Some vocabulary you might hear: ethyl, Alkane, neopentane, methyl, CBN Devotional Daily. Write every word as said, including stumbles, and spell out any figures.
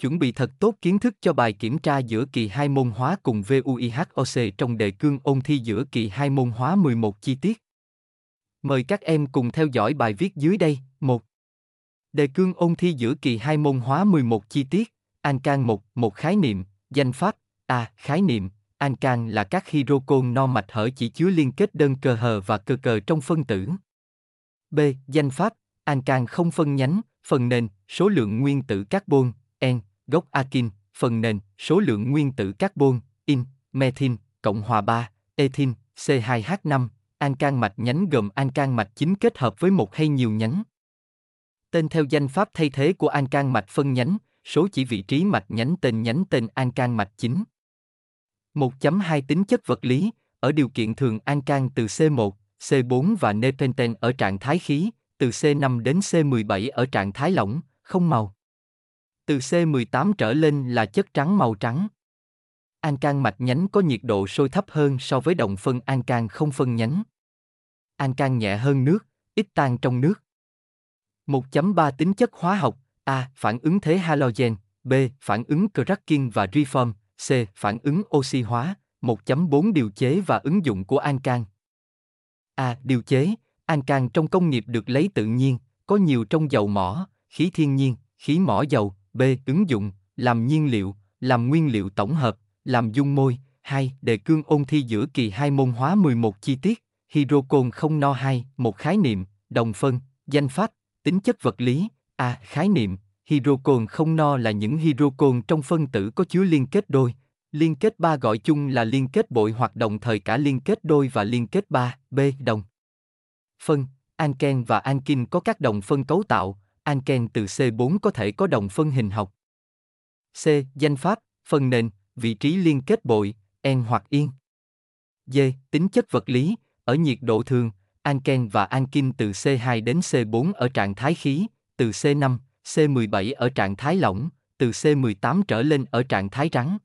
Chuẩn bị thật tốt kiến thức cho bài kiểm tra giữa kỳ hai môn hóa cùng vê u i hát o xê trong đề cương ôn thi giữa kỳ hai môn hóa mười một chi tiết. Mời các em cùng theo dõi bài viết dưới đây. một. Đề cương ôn thi giữa kỳ hai môn hóa mười một chi tiết. Alkane một. một Khái niệm, danh pháp. A. Khái niệm. Alkane là các hydrocon no mạch hở chỉ chứa liên kết đơn cờ hờ và cờ cờ trong phân tử. B. Danh pháp. Alkane không phân nhánh, phần nền, số lượng nguyên tử carbon. N. Gốc Alkene, phần nền, số lượng nguyên tử carbon. In. Methyl, cộng hòa ba. Ethyl, xê hai hát năm. Alkane mạch nhánh gồm alkane mạch chính kết hợp với một hay nhiều nhánh. Tên theo danh pháp thay thế của alkane mạch phân nhánh, số chỉ vị trí mạch nhánh tên nhánh tên alkane mạch chính. một chấm hai Tính chất vật lý, ở điều kiện thường alkane từ xê một, xê bốn và neopentane ở trạng thái khí, từ xê năm đến xê mười bảy ở trạng thái lỏng, không màu. Từ xê mười tám trở lên là chất trắng màu trắng. Alkane mạch nhánh có nhiệt độ sôi thấp hơn so với đồng phân alkane không phân nhánh. Alkane nhẹ hơn nước, ít tan trong nước. một chấm ba Tính chất hóa học. A. Phản ứng thế halogen. B. Phản ứng cracking và reform. C. Phản ứng oxy hóa. một chấm bốn Điều chế và ứng dụng của alkane. A. Điều chế. Alkane trong công nghiệp được lấy tự nhiên, có nhiều trong dầu mỏ, khí thiên nhiên, khí mỏ dầu. B. Ứng dụng, làm nhiên liệu, làm nguyên liệu tổng hợp, làm dung môi. hai. Đề cương ôn thi giữa kỳ hai môn hóa mười một chi tiết. Hydrocon không no hai. một Khái niệm, đồng phân, danh pháp, tính chất vật lý. A. Khái niệm, hydrocon không no là những hydrocon trong phân tử có chứa liên kết đôi. Liên kết ba gọi chung là liên kết bội hoặc đồng thời cả liên kết đôi và liên kết ba. B. Đồng phân, Alkene và Alkyne có các đồng phân cấu tạo. Alkene từ xê bốn có thể có đồng phân hình học. C. Danh pháp, phần nền, vị trí liên kết bội, en hoặc yên. D. Tính chất vật lý, ở nhiệt độ thường, Alkene và Alkyne từ xê hai đến xê bốn ở trạng thái khí, từ xê năm, xê mười bảy ở trạng thái lỏng, từ xê mười tám trở lên ở trạng thái rắn.